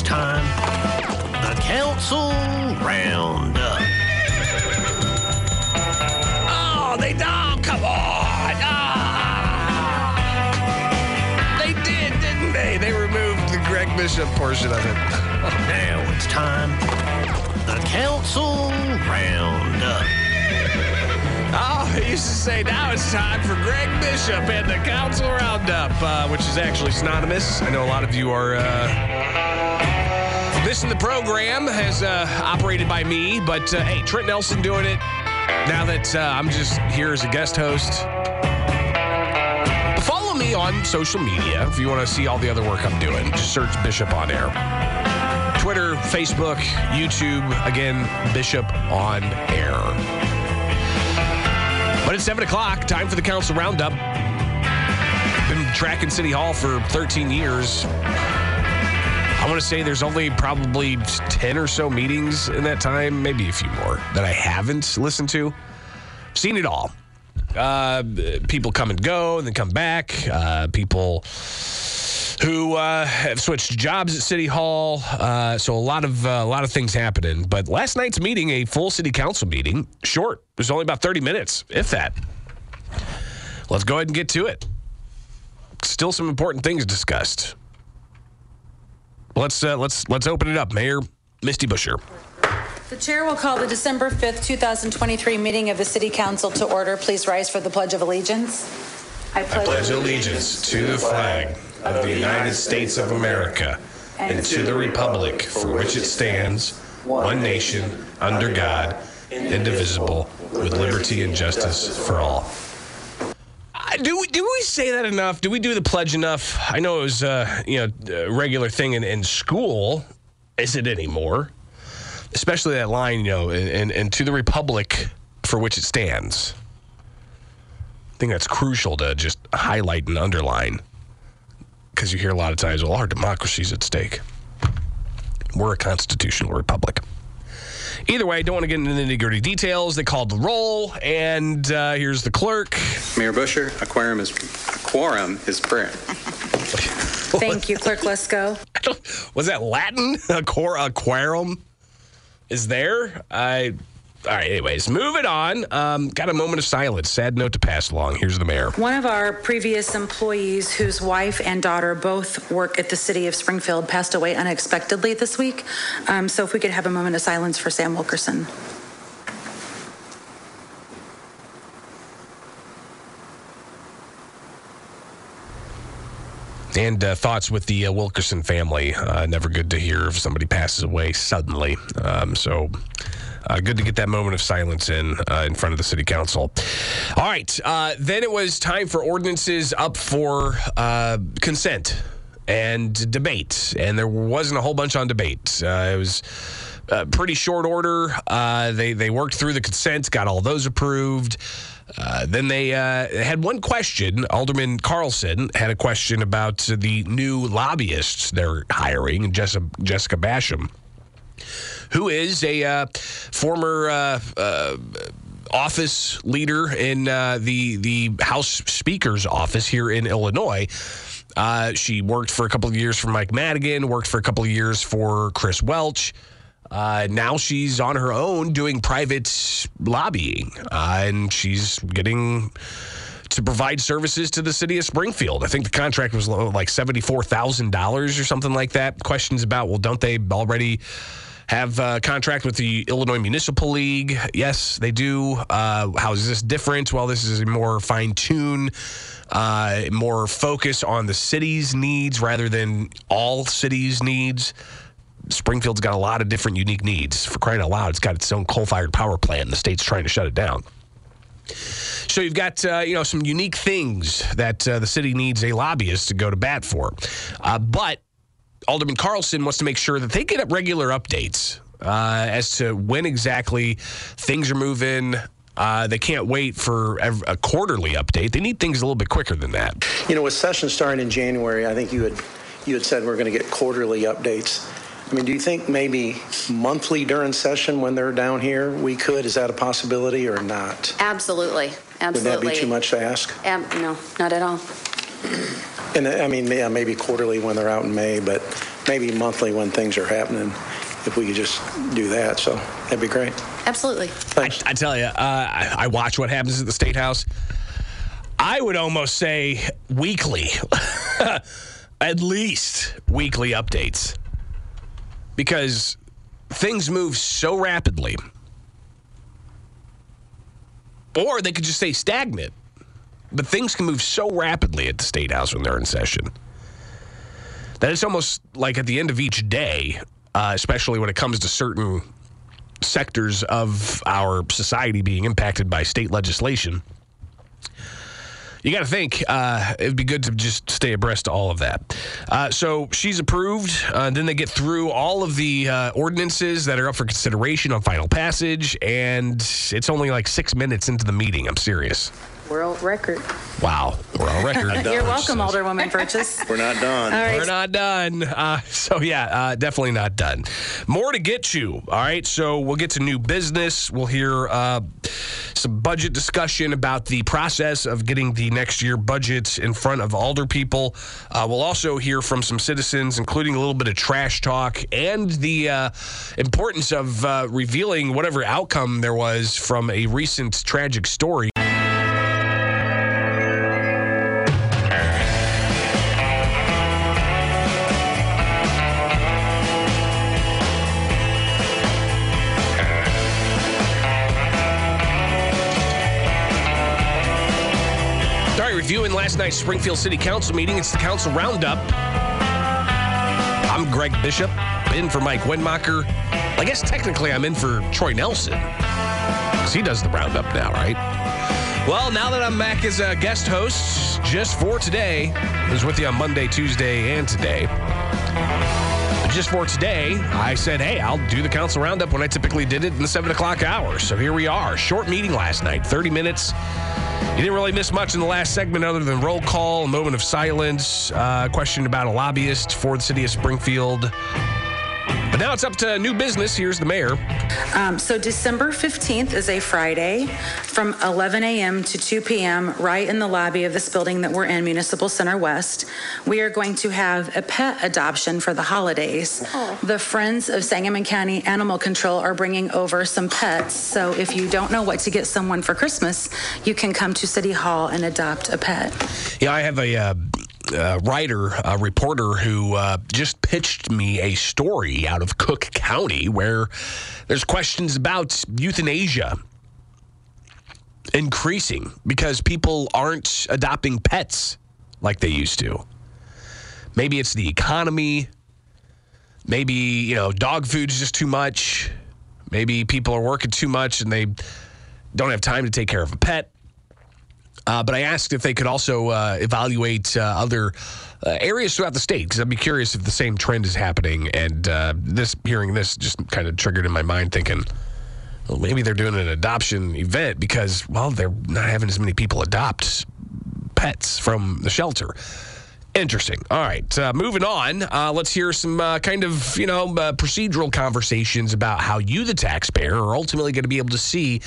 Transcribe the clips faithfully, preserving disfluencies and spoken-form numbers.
it's time. The Council Roundup. Oh, they died. Oh, come on. Ah. They did, didn't they? They removed the Greg Bishop portion of it. Now it's time. The Council Roundup. Oh, I used to say now it's time for Greg Bishop and the Council Roundup, uh, which is actually synonymous. I know a lot of you are uh, missing the program as uh, operated by me, but uh, hey, Trent Nelson doing it now that uh, I'm just here as a guest host. Follow me on social media if you want to see all the other work I'm doing. Just search Bishop on Air. Twitter, Facebook, YouTube, again, Bishop on Air. But it's seven o'clock, time for the Council Roundup. Been tracking City Hall for thirteen years. I want to say there's only probably ten or so meetings in that time, maybe a few more, that I haven't listened to. Seen it all. Uh, people come and go and then come back. Uh, people who uh, have switched jobs at City Hall. Uh, so a lot of uh, a lot of things happening. But last night's meeting, a full city council meeting, short. It was only about thirty minutes, if that. Let's go ahead and get to it. Still some important things discussed. Let's uh, let's let's open it up. Mayor Misty Buscher. The chair will call the December fifth, twenty twenty-three meeting of the City Council to order. Please rise for the Pledge of Allegiance. I pledge, I pledge allegiance to the flag of the United States of America and to the republic for which it stands, one nation, under God, indivisible, with liberty and justice for all. Uh, do we do we say that enough? Do we do the pledge enough? I know it was uh, you know a regular thing in, in school. Is it anymore? Especially that line, you know, and and to the republic for which it stands. I think that's crucial to just highlight and underline. Because you hear a lot of times, well, our democracy's at stake. We're a constitutional republic. Either way, I don't want to get into the nitty-gritty details. They called the roll, and uh, here's the clerk. Mayor Buscher, a quorum is, a quorum is prayer. Thank you, Clerk Lesko. Was that Latin? A, cor- a quorum is there? I. All right, anyways, moving on. Um, got a moment of silence. Sad note to pass along. Here's the mayor. One of our previous employees, whose wife and daughter both work at the city of Springfield, passed away unexpectedly this week. Um, so if we could have a moment of silence for Sam Wilkerson. And uh, thoughts with the uh, Wilkerson family. Uh, never good to hear if somebody passes away suddenly. Um, so... Uh, good to get that moment of silence in uh, in front of the city council. All right. Uh, then it was time for ordinances up for uh, consent and debate. And there wasn't a whole bunch on debate. Uh, it was uh, pretty short order. Uh, they, they worked through the consents, got all those approved. Uh, then they uh, had one question. Alderman Carlson had a question about the new lobbyists they're hiring, Jessica, Jessica Basham, who is a uh, former uh, uh, office leader in uh, the the House Speaker's office here in Illinois. Uh, she worked for a couple of years for Mike Madigan, worked for a couple of years for Chris Welch. Uh, now she's on her own doing private lobbying, uh, and she's getting to provide services to the city of Springfield. I think the contract was like seventy-four thousand dollars or something like that. Questions about, well, don't they already have a contract with the Illinois Municipal League? Yes, they do. Uh, how is this different? Well, this is a more fine-tune, uh, more focus on the city's needs rather than all cities' needs. Springfield's got a lot of different unique needs. For crying out loud, it's got its own coal-fired power plant, and the state's trying to shut it down. So you've got uh, you know some unique things that uh, the city needs a lobbyist to go to bat for. Uh, but Alderman Carlson wants to make sure that they get up regular updates uh, as to when exactly things are moving. Uh, they can't wait for a, a quarterly update. They need things a little bit quicker than that. You know, with session starting in January, I think you had you had said we're going to get quarterly updates. I mean, do you think maybe monthly during session when they're down here we could? Is that a possibility or not? Absolutely, absolutely. Would that be too much to ask? Um, no, not at all. And I mean, yeah, maybe quarterly when they're out in May, but maybe monthly when things are happening, if we could just do that. So that'd be great. Absolutely. I, I tell you, uh, I, I watch what happens at the State House. I would almost say weekly, at least weekly updates, because things move so rapidly. Or they could just stay stagnant. But things can move so rapidly at the State House when they're in session that it's almost like at the end of each day, uh, especially when it comes to certain sectors of our society being impacted by state legislation, you got to think uh, it'd be good to just stay abreast to all of that. Uh, so she's approved. Uh, then they get through all of the uh, ordinances that are up for consideration on final passage, and it's only like six minutes into the meeting. I'm serious. World record. Wow. World record. You're welcome, Alderwoman Purchase. We're not done. All right. We're not done. Uh, so, yeah, uh, definitely not done. More to get you. All right. So we'll get to new business. We'll hear uh, some budget discussion about the process of getting the next year budgets in front of alder people. Uh, we'll also hear from some citizens, including a little bit of trash talk and the uh, importance of uh, revealing whatever outcome there was from a recent tragic story. Reviewing last night's Springfield City Council meeting, it's the Council Roundup. I'm Greg Bishop, in for Mike Windmacher. I guess technically I'm in for Troy Nelson, because he does the Roundup now, right? Well, now that I'm back as a guest host, just for today, I was with you on Monday, Tuesday, and today. But just for today, I said, hey, I'll do the Council Roundup when I typically did it in the seven o'clock hour. So here we are. Short meeting last night, thirty minutes. You didn't really miss much in the last segment other than roll call, a moment of silence, uh, question about a lobbyist for the city of Springfield. But now it's up to new business. Here's the mayor. Um, so December fifteenth is a Friday from eleven a.m. to two p.m. right in the lobby of this building that we're in, Municipal Center West. We are going to have a pet adoption for the holidays. Oh. The Friends of Sangamon County Animal Control are bringing over some pets. So if you don't know what to get someone for Christmas, you can come to City Hall and adopt a pet. Yeah, I have a... Uh... Uh, writer, a reporter who uh, just pitched me a story out of Cook County where there's questions about euthanasia increasing because people aren't adopting pets like they used to. Maybe it's the economy. Maybe, you know, dog food's just too much. Maybe people are working too much and they don't have time to take care of a pet. Uh, but I asked if they could also uh, evaluate uh, other uh, areas throughout the state, because I'd be curious if the same trend is happening. And uh, this hearing this just kind of triggered in my mind thinking, well, maybe they're doing an adoption event because, well, they're not having as many people adopt pets from the shelter. Interesting. All right. Uh, moving on. Uh, let's hear some uh, kind of, you know, uh, procedural conversations about how you, the taxpayer, are ultimately going to be able to see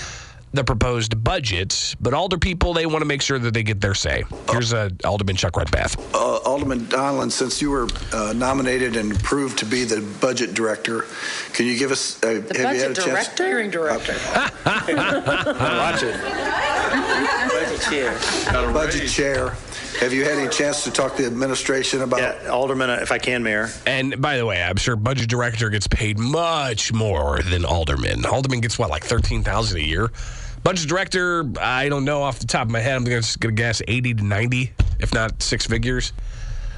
the proposed budget, but alder people, they want to make sure that they get their say. Here's uh, Alderman Chuck Redpath. Uh, Alderman Donlin, since you were uh, nominated and approved to be the budget director, can you give us a... The have budget you had a director? Chance? Hearing director. Watch it. Budget chair. Got budget chair. Have you had any chance to talk to the administration about... Yeah, Alderman, if I can, Mayor. And by the way, I'm sure budget director gets paid much more than alderman. Alderman gets, what, like thirteen thousand dollars a year? Budget director, I don't know off the top of my head. I'm just going to guess eighty to ninety, if not six figures.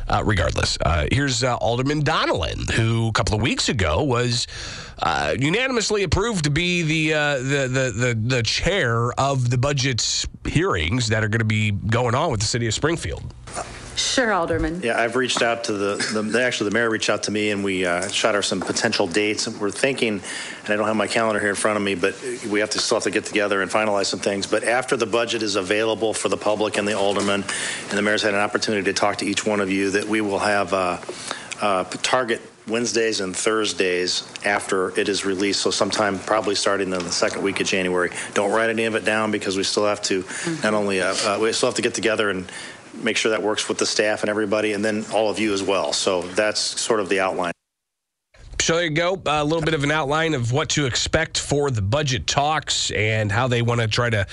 Uh, regardless, uh, here's uh, Alderman Donlin, who a couple of weeks ago was uh, unanimously approved to be the, uh, the the the the chair of the budget hearings that are going to be going on with the city of Springfield. Sure, Alderman. Yeah, I've reached out to the, the actually the mayor reached out to me, and we uh, shot her some potential dates. And we're thinking, and I don't have my calendar here in front of me, but we have to still have to get together and finalize some things. But after the budget is available for the public and the aldermen, and the mayor's had an opportunity to talk to each one of you, that we will have uh, uh, target Wednesdays and Thursdays after it is released, so sometime probably starting in the second week of January. Don't write any of it down because we still have to mm-hmm. not only uh, uh, we still have to get together and make sure that works with the staff and everybody, and then all of you as well. So that's sort of the outline. So there you go, a little bit of an outline of what to expect for the budget talks and how they want to try to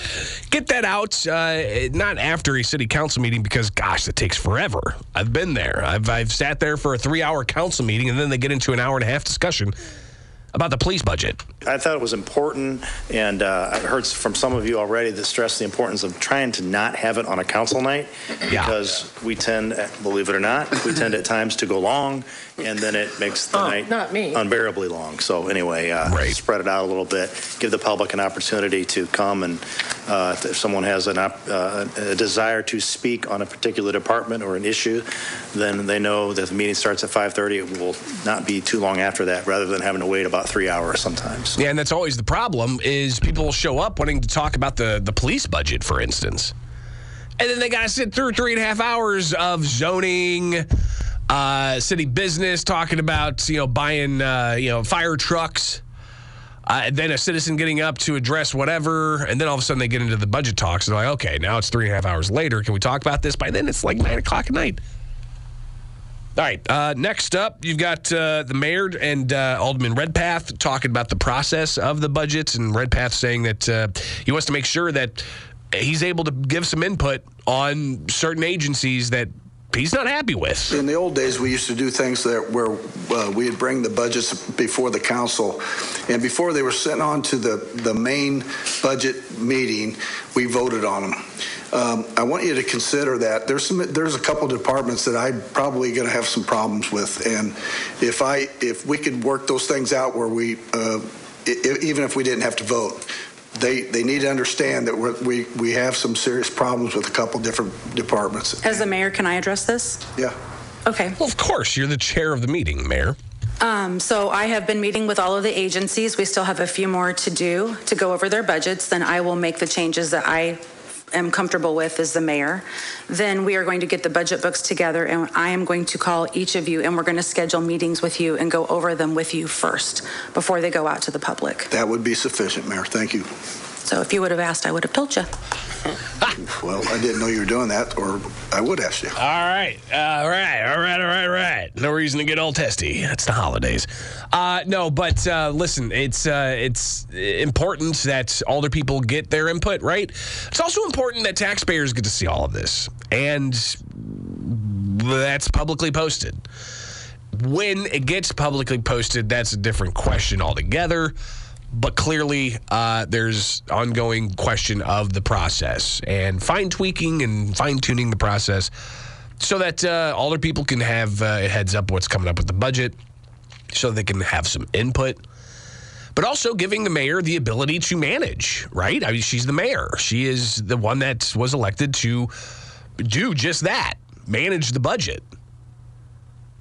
get that out, uh, not after a city council meeting because, gosh, that takes forever. I've been there. I've, I've sat there for a three-hour council meeting, and then they get into an hour-and-a-half discussion about the police budget. I thought it was important, and uh, I heard from some of you already that stressed the importance of trying to not have it on a council night, yeah. because we tend, believe it or not, we tend at times to go long, and then it makes the oh, night not me. unbearably long. So anyway, uh, right. spread it out a little bit, give the public an opportunity to come, and uh, if someone has an op- uh, a desire to speak on a particular department or an issue, then they know that the meeting starts at five thirty. It will not be too long after that, rather than having to wait about three hours sometimes. Yeah, and that's always the problem, is people show up wanting to talk about the, the police budget, for instance. And then they got to sit through three and a half hours of zoning, uh, city business, talking about, you know, buying, uh, you know, fire trucks, uh, and then a citizen getting up to address whatever, and then all of a sudden they get into the budget talks. And they're like, okay, now it's three and a half hours later. Can we talk about this? By then it's like nine o'clock at night. All right, uh, next up, you've got uh, the mayor and uh, Alderman Redpath talking about the process of the budgets, and Redpath saying that uh, he wants to make sure that he's able to give some input on certain agencies that he's not happy with. In the old days, we used to do things that where uh, we would bring the budgets before the council, and before they were sent on to the, the main budget meeting, we voted on them. Um, I want you to consider that there's some there's a couple departments that I'm probably going to have some problems with, and if I if we could work those things out where we uh, I- even if we didn't have to vote, they they need to understand that we're, we we have some serious problems with a couple different departments. As the mayor, can I address this? Yeah. Okay. Well, of course, you're the chair of the meeting, Mayor. Um, so I have been meeting with all of the agencies. We still have a few more to do to go over their budgets. Then I will make the changes that I am comfortable with as the mayor. Then we are going to get the budget books together, and I am going to call each of you, and we're going to schedule meetings with you and go over them with you first before they go out to the public. That would be sufficient, Mayor. Thank you. So if you would have asked, I would have told you. Well, I didn't know you were doing that, or I would ask you. All right. All right. All right. All right. All right. No reason to get all testy. It's the holidays. Uh, no, but uh, listen, it's uh, it's important that older people get their input, right? It's also important that taxpayers get to see all of this, and that's publicly posted. When it gets publicly posted, that's a different question altogether. But clearly, uh, there's ongoing question of the process and fine tweaking and fine tuning the process so that uh, older people can have uh, a heads up what's coming up with the budget, so they can have some input. But also giving the mayor the ability to manage, right? I mean, she's the mayor. She is the one that was elected to do just that, manage the budget,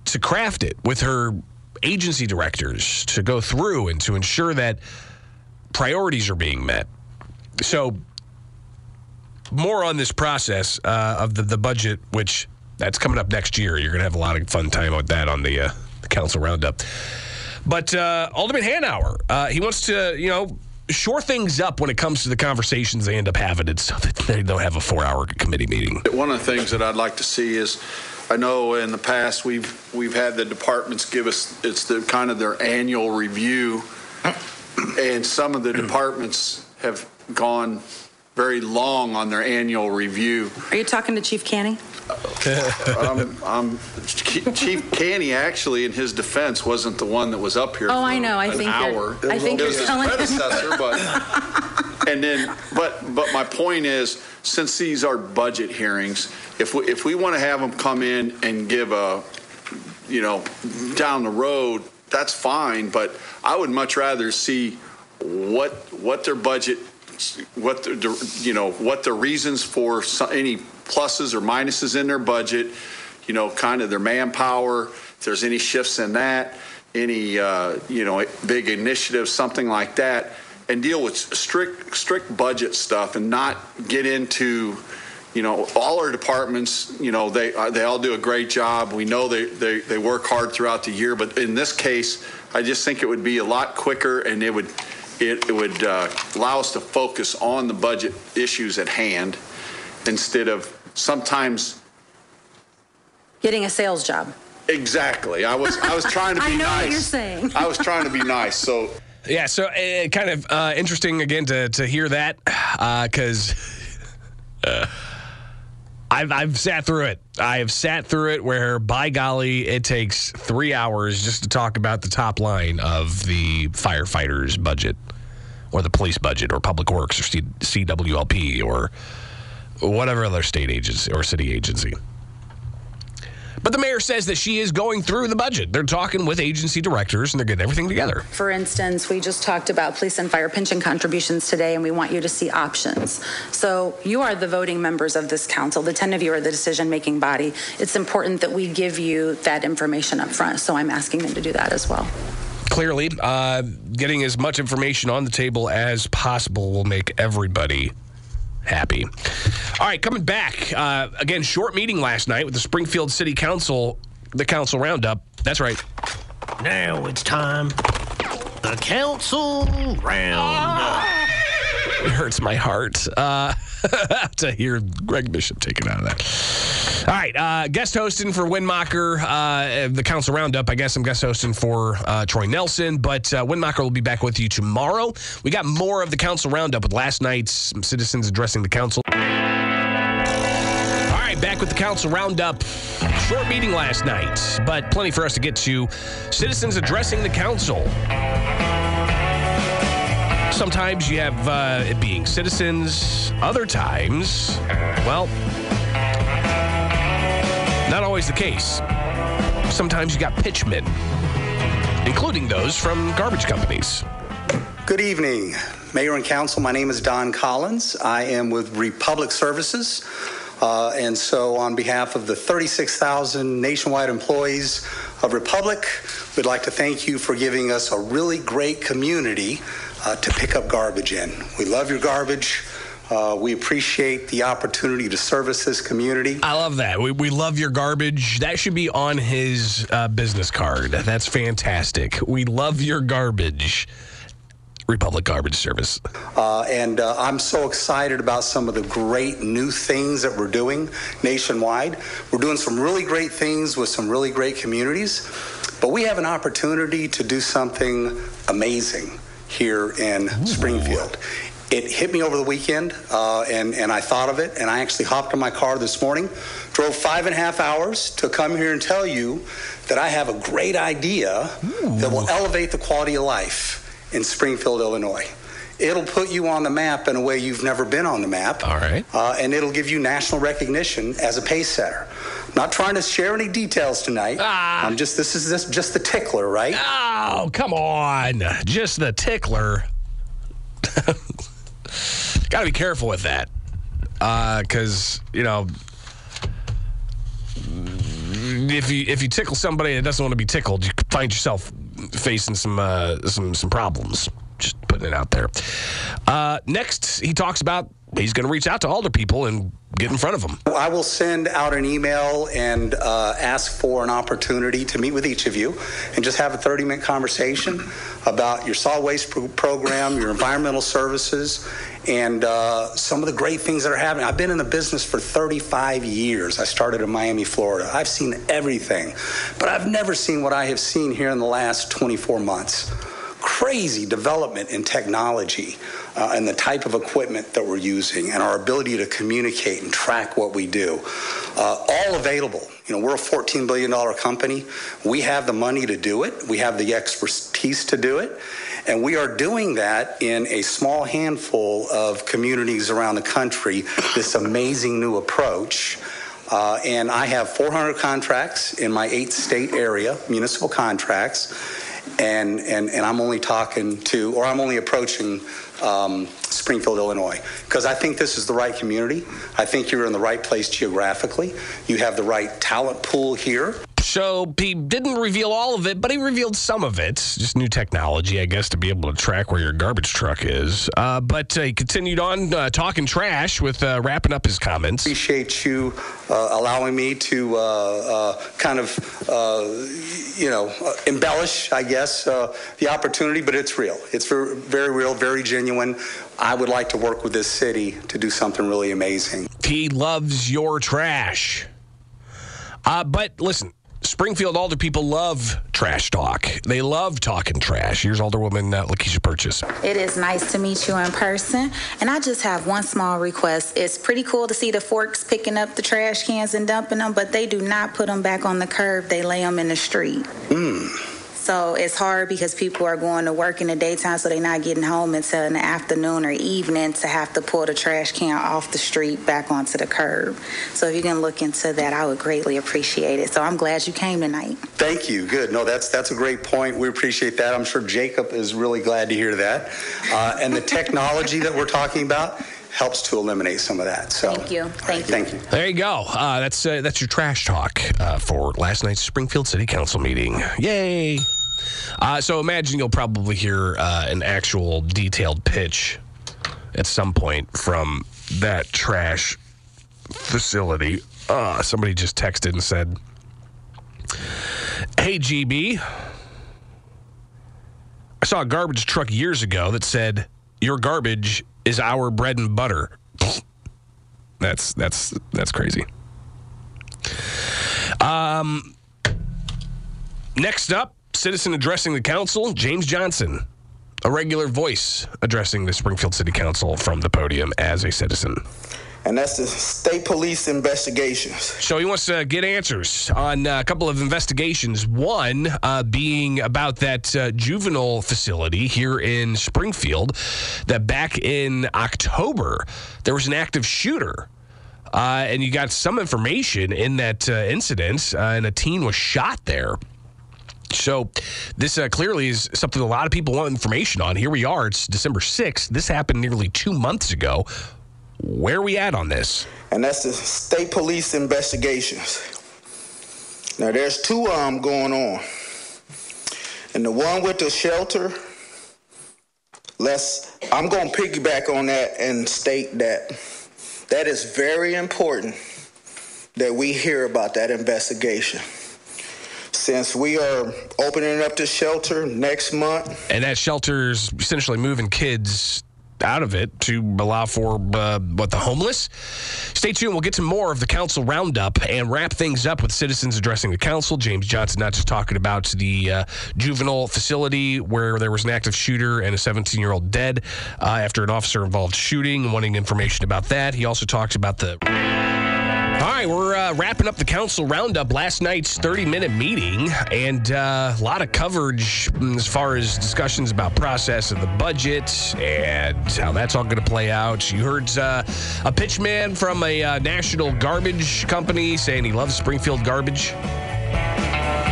to craft it with her agency directors, to go through and to ensure that priorities are being met. So more on this process uh, of the, the budget, which that's coming up next year. You're going to have a lot of fun time with that on the, uh, the Council Roundup. But uh, Alderman Hanauer, uh, he wants to, you know, shore things up when it comes to the conversations they end up having, and so that they don't have a four-hour committee meeting. One of the things that I'd like to see is, I know in the past we've we've had the departments give us, it's the kind of their annual review, and some of the departments have gone very long on their annual review. Are you talking to Chief Canny? I'm, I'm, Chief Canny, actually, in his defense, wasn't the one that was up here. Oh, I know. I think hour. I think it was his predecessor, but and then, but but my point is, since these are budget hearings, if we if we want to have them come in and give a, you know, down the road, that's fine. But I would much rather see what what their budget, what the, you know, what the reasons for any pluses or minuses in their budget, you know, kind of their manpower, if there's any shifts in that, any, uh, you know, big initiatives, something like that, and deal with strict, strict budget stuff and not get into, you know, all our departments, you know, they they all do a great job. We know they, they, they work hard throughout the year, but in this case, I just think it would be a lot quicker, and it would, it, it would uh, allow us to focus on the budget issues at hand instead of sometimes getting a sales job. Exactly. I was I was trying to be I know nice. What you're saying. I was trying to be nice. So yeah, so uh, kind of uh, interesting again to to hear that because uh, uh, I've I've sat through it. I have sat through it where, by golly, it takes three hours just to talk about the top line of the firefighters' budget, or the police budget, or public works, or C- CWLP, or whatever other state agency or city agency. But the mayor says that she is going through the budget. They're talking with agency directors, and they're getting everything together. For instance, we just talked about police and fire pension contributions today, and we want you to see options. So you are the voting members of this council. The ten of you are the decision-making body. It's important that we give you that information up front, so I'm asking them to do that as well. Clearly, uh, getting as much information on the table as possible will make everybody happy. All right, coming back. Uh, again, short meeting last night with the Springfield City Council, the Council Roundup. That's right. Now it's time. The Council Roundup. It hurts my heart uh, to hear Greg Bishop taken out of that. All right, uh, guest hosting for Windmacher, uh, the Council Roundup. I guess I'm guest hosting for uh, Troy Nelson, but uh, Windmacher will be back with you tomorrow. We got more of the Council Roundup with last night's citizens addressing the council. All right, back with the Council Roundup. Short meeting last night, but plenty for us to get to. Citizens addressing the council. Sometimes you have uh, it being citizens. Other times, well, not always the case. Sometimes you got pitchmen, including those from garbage companies. Good evening, Mayor and Council. My name is Don Collins. I am with Republic Services. Uh, and so on behalf of the thirty-six thousand nationwide employees of Republic, we'd like to thank you for giving us a really great community uh, to pick up garbage in. We love your garbage. Uh, we appreciate the opportunity to service this community. I love that. We, we love your garbage. That should be on his uh, business card. That's fantastic. We love your garbage. Republic Garbage Service. Uh, and uh, I'm so excited about some of the great new things that we're doing nationwide. We're doing some really great things with some really great communities, but we have an opportunity to do something amazing here in Ooh. Springfield. It hit me over the weekend, uh, and, and I thought of it, and I actually hopped in my car this morning, drove five and a half hours to come here and tell you that I have a great idea Ooh. That will elevate the quality of life in Springfield, Illinois. It'll put you on the map in a way you've never been on the map. All right. Uh, and it'll give you national recognition as a pace setter. I'm not trying to share any details tonight. Ah. I'm just, this is this, just the tickler, right? Oh, come on. Just the tickler. Gotta be careful with that. Uh, 'cause, you know, if you, if you tickle somebody that doesn't want to be tickled, you find yourself facing some uh, some some problems. Just putting it out there. Uh, next, he talks about he's going to reach out to Alder people and get in front of them. I will send out an email and uh, ask for an opportunity to meet with each of you and just have a thirty-minute conversation about your solid waste program, your environmental services, and uh, some of the great things that are happening. I've been in the business for thirty-five years. I started in Miami, Florida. I've seen everything, but I've never seen what I have seen here in the last twenty-four months. Crazy development in technology uh, and the type of equipment that we're using and our ability to communicate and track what we do. Uh, all available. You know, we're a fourteen billion dollars company. We have the money to do it. We have the expertise to do it. And we are doing that in a small handful of communities around the country, this amazing new approach. Uh, and I have four hundred contracts in my eight-state area, municipal contracts. And, and and I'm only talking to, or I'm only approaching um, Springfield, Illinois, because I think this is the right community. I think you're in the right place geographically. You have the right talent pool here. So he didn't reveal all of it, but he revealed some of it. Just new technology, I guess, to be able to track where your garbage truck is. Uh, but uh, he continued on uh, talking trash with uh, wrapping up his comments. Appreciate you uh, allowing me to uh, uh, kind of, uh, you know, uh, embellish, I guess, uh, the opportunity. But it's real. It's very real, very genuine. I would like to work with this city to do something really amazing. He loves your trash. Uh, but listen. Springfield Alder people love trash talk. They love talking trash. Here's Alderwoman uh, Lakeisha Purchase. It is nice to meet you in person. And I just have one small request. It's pretty cool to see the forks picking up the trash cans and dumping them, but they do not put them back on the curb. They lay them in the street. Mm. So it's hard because people are going to work in the daytime, so they're not getting home until in the afternoon or evening to have to pull the trash can off the street back onto the curb. So if you can look into that, I would greatly appreciate it. So I'm glad you came tonight. Thank you. Good. No, that's that's a great point. We appreciate that. I'm sure Jacob is really glad to hear that. Uh, and the technology that we're talking about helps to eliminate some of that. So thank you. Thank you. Thank you. There you go. Uh, that's uh, that's your trash talk uh, for last night's Springfield City Council meeting. Yay! Uh, so imagine you'll probably hear uh, an actual detailed pitch at some point from that trash facility. Uh, somebody just texted and said, "Hey, G B, I saw a garbage truck years ago that said your garbage is our bread and butter." That's that's that's crazy. Um, next up, citizen addressing the council, James Johnson, a regular voice addressing the Springfield City Council from the podium as a citizen. And that's the state police investigations. So he wants to get answers on a couple of investigations. One uh, being about that uh, juvenile facility here in Springfield that back in October, there was an active shooter. Uh, and you got some information in that uh, incident, uh, and a teen was shot there. So this uh, clearly is something a lot of people want information on. Here we are. It's December sixth. This happened nearly two months ago. Where are we at on this? And that's the state police investigations. Now, there's two of them um, going on. And the one with the shelter, let's, I'm going to piggyback on that and state that that is very important that we hear about that investigation. Since we are opening up the shelter next month. And that shelter's essentially moving kids out of it to allow for, uh, what, the homeless? Stay tuned. We'll get to more of the council roundup and wrap things up with citizens addressing the council. James Johnson not just talking about the uh, juvenile facility where there was an active shooter and a seventeen-year-old dead uh, after an officer-involved shooting, wanting information about that. He also talks about the... All right, we're uh, wrapping up the council roundup, last night's thirty-minute meeting, and uh, a lot of coverage as far as discussions about process of the budget and how that's all going to play out. You heard uh, a pitchman from a uh, national garbage company saying he loves Springfield garbage.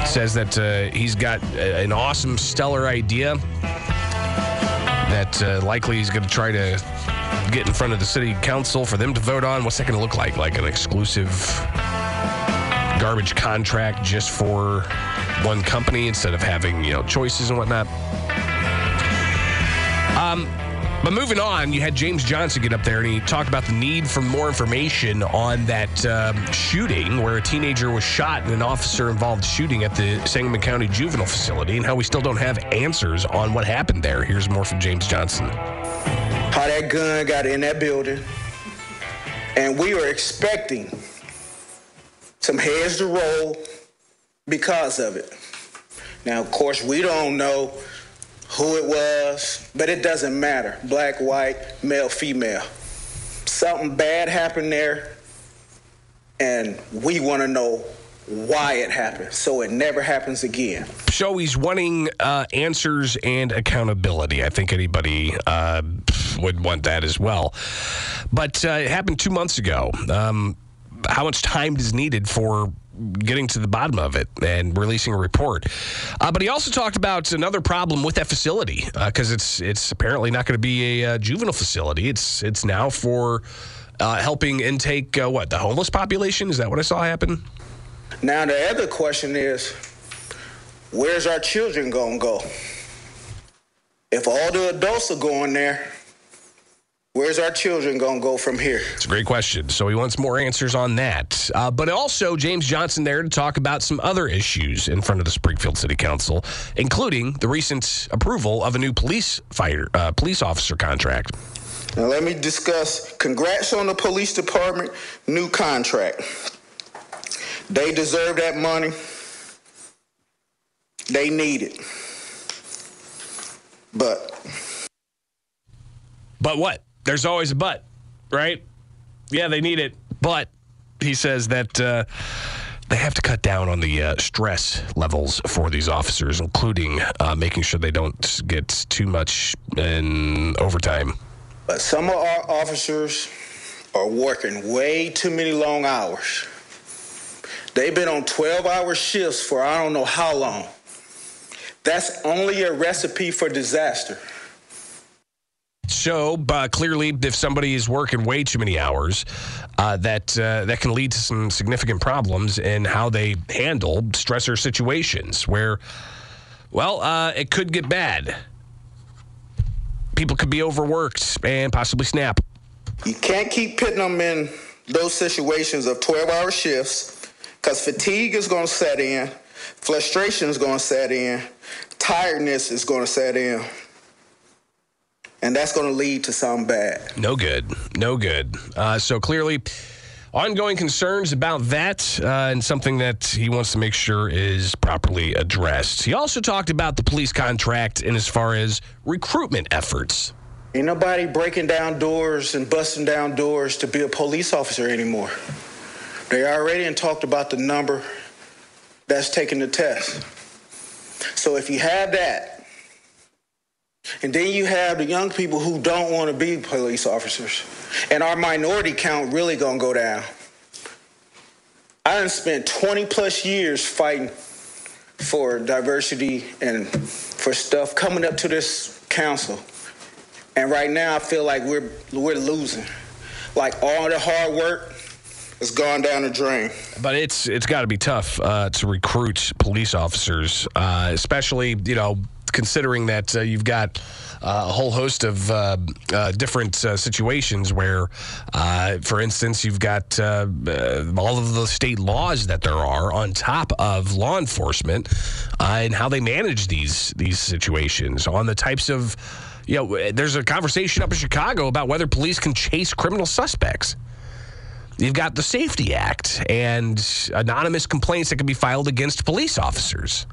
Says that uh, he's got a, an awesome, stellar idea that uh, likely he's going to try to get in front of the city council for them to vote on. What's that going to look like? Like an exclusive garbage contract just for one company instead of having, you know, choices and whatnot. Um, but moving on, you had James Johnson get up there and he talked about the need for more information on that um, shooting where a teenager was shot in an officer-involved shooting at the Sangamon County Juvenile Facility and how we still don't have answers on what happened there. Here's more from James Johnson. How that gun got in that building, and we were expecting some heads to roll because of it. Now, of course, we don't know who it was, but it doesn't matter. Black, white, male, female. Something bad happened there, and we want to know why it happened, so it never happens again. So he's wanting uh, answers and accountability. I think anybody uh, would want that as well. But uh, it happened two months ago. Um, how much time is needed for getting to the bottom of it and releasing a report? Uh, but he also talked about another problem with that facility because uh, it's it's apparently not going to be a uh, juvenile facility. It's it's now for uh, helping intake, uh, what, the homeless population? Is that what I saw happen? Now, the other question is, where's our children going to go? If all the adults are going there, where's our children going to go from here? It's a great question. So he wants more answers on that. Uh, but also, James Johnson there to talk about some other issues in front of the Springfield City Council, including the recent approval of a new police fighter, uh, police officer contract. Now, let me discuss. Congrats on the police department, new contract. They deserve that money. They need it. But. But what? There's always a but, right? Yeah, they need it. But he says that uh, they have to cut down on the uh, stress levels for these officers, including uh, making sure they don't get too much in overtime. But some of our officers are working way too many long hours. They've been on twelve-hour shifts for I don't know how long. That's only a recipe for disaster. So uh, clearly, if somebody is working way too many hours, uh, that uh, that can lead to some significant problems in how they handle stressor situations where, well, uh, it could get bad. People could be overworked and possibly snap. You can't keep putting them in those situations of twelve-hour shifts because fatigue is going to set in, frustration is going to set in, tiredness is going to set in. And that's going to lead to something bad. No good. No good. Uh, so clearly, ongoing concerns about that uh, and something that he wants to make sure is properly addressed. He also talked about the police contract and as far as recruitment efforts. Ain't nobody breaking down doors and busting down doors to be a police officer anymore. They already talked about the number that's taking the test. So if you have that, and then you have the young people who don't want to be police officers. And our minority count really going to go down. I done spent twenty-plus years fighting for diversity and for stuff coming up to this council. And right now I feel like we're we're losing. Like all the hard work has gone down the drain. But it's it's got to be tough uh, to recruit police officers, uh, especially, you know, considering that uh, you've got uh, a whole host of uh, uh, different uh, situations where, uh, for instance, you've got uh, uh, all of the state laws that there are on top of law enforcement uh, and how they manage these these situations on the types of, you know, there's a conversation up in Chicago about whether police can chase criminal suspects. You've got the Safety Act and anonymous complaints that can be filed against police officers.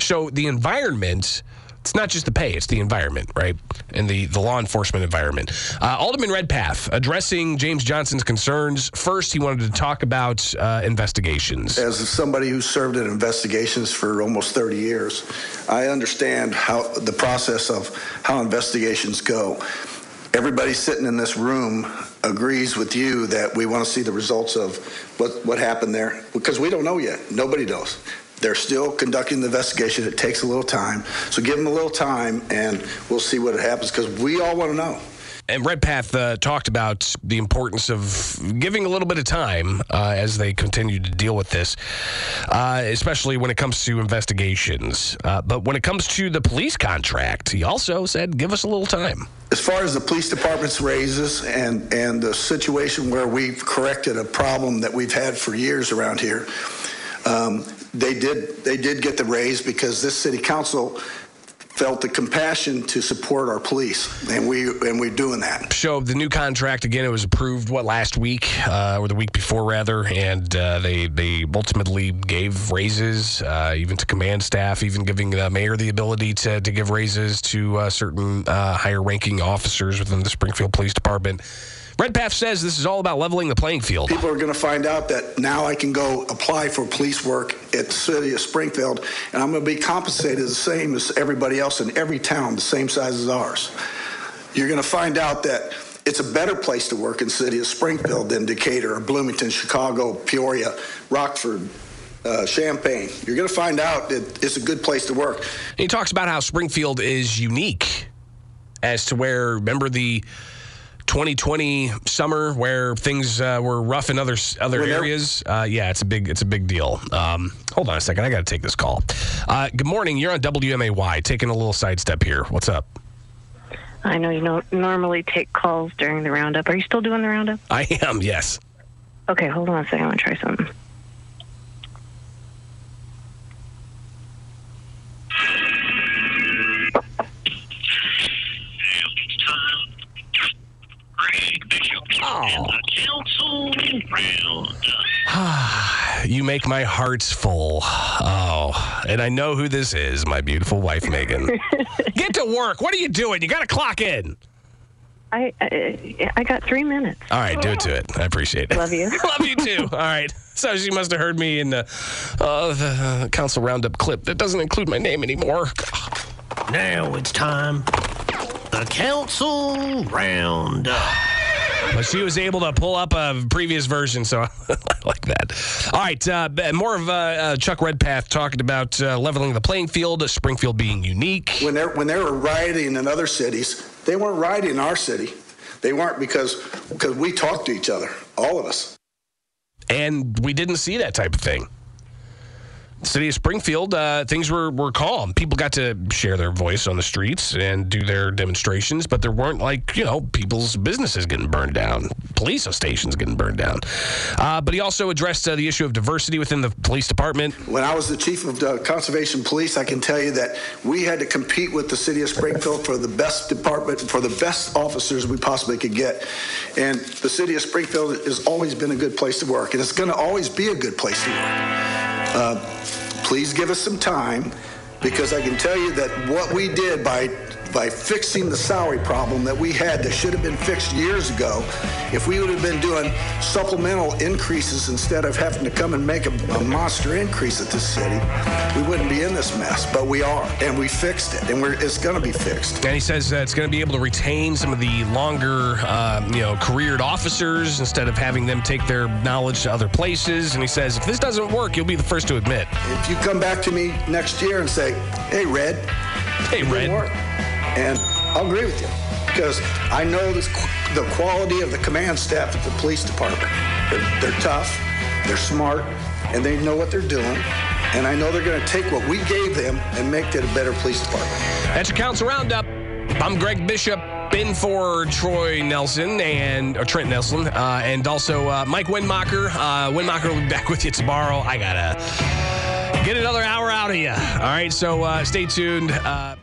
So the environment, it's not just the pay, it's the environment, right? And the, the law enforcement environment. Uh, Alderman Redpath, addressing James Johnson's concerns. First, he wanted to talk about uh, investigations. As somebody who served in investigations for almost thirty years, I understand how the process of how investigations go. Everybody sitting in this room agrees with you that we want to see the results of what, what happened there, because we don't know yet. Nobody knows. They're still conducting the investigation. It takes a little time. So give them a little time, and we'll see what happens, because we all want to know. And Redpath uh, talked about the importance of giving a little bit of time uh, as they continue to deal with this, uh, especially when it comes to investigations. Uh, but when it comes to the police contract, he also said, give us a little time. As far as the police department's raises and, and the situation where we've corrected a problem that we've had for years around here, um, They did they did get the raise because this city council felt the compassion to support our police, and, we, and we're doing that. So the new contract, again, it was approved, what, last week, uh, or the week before, rather, and uh, they, they ultimately gave raises, uh, even to command staff, even giving the mayor the ability to, to give raises to uh, certain uh, higher-ranking officers within the Springfield Police Department. Redpath says this is all about leveling the playing field. People are going to find out that now I can go apply for police work at the city of Springfield, and I'm going to be compensated the same as everybody else in every town, the same size as ours. You're going to find out that it's a better place to work in the city of Springfield than Decatur or Bloomington, Chicago, Peoria, Rockford, Uh, Champaign. You're going to find out that it's a good place to work. And he talks about how Springfield is unique as to where, remember the twenty twenty summer where things uh, were rough in other other We're areas. Uh, yeah, it's a big it's a big deal. Um, hold on a second, I got to take this call. Uh, good morning, you're on W M A Y. Taking a little sidestep here. What's up? I know you don't normally take calls during the roundup. Are you still doing the roundup? I am. Yes. Okay, hold on a second. I want to try something. Oh. The Council Roundup. You make my hearts full. Oh, and I know who this is, my beautiful wife, Megan. Get to work. What are you doing? You got to clock in. I, I I got three minutes. All right, do it to it. I appreciate it. Love you. Love you, too. All right. So she must have heard me in the, uh, the Council Roundup clip that doesn't include my name anymore. Now it's time. The Council Roundup. Well, she was able to pull up a previous version, so I like that. All right, uh, more of uh, uh, Chuck Redpath talking about uh, leveling the playing field, Springfield being unique. When, they're, when they were rioting in other cities, they weren't rioting in our city. They weren't because, because we talked to each other, all of us. And we didn't see that type of thing. City of Springfield, uh, things were, were calm. People got to share their voice on the streets and do their demonstrations, but there weren't, like, you know, people's businesses getting burned down, police stations getting burned down. Uh, but he also addressed uh, the issue of diversity within the police department. When I was the chief of the Conservation Police, I can tell you that we had to compete with the City of Springfield for the best department, for the best officers we possibly could get. And the City of Springfield has always been a good place to work, and it's going to always be a good place to work. Uh, please give us some time, because I can tell you that what we did by by fixing the salary problem that we had that should have been fixed years ago, if we would have been doing supplemental increases instead of having to come and make a, a monster increase at this city, we wouldn't be in this mess. But we are, and we fixed it, and we're, it's going to be fixed. And he says that it's going to be able to retain some of the longer, uh, you know, careered officers instead of having them take their knowledge to other places. And he says, if this doesn't work, you'll be the first to admit. If you come back to me next year and say, hey, Red. Hey, Red. And I'll agree with you, because I know this, the quality of the command staff at the police department. They're, they're tough, they're smart, and they know what they're doing. And I know they're going to take what we gave them and make it a better police department. That's your Council Roundup. I'm Greg Bishop, in for Troy Nelson and or Trent Nelson, uh, and also uh, Mike Windmacher. Uh, Windmacher will be back with you tomorrow. I gotta get another hour out of you. All right, so uh, stay tuned. Uh,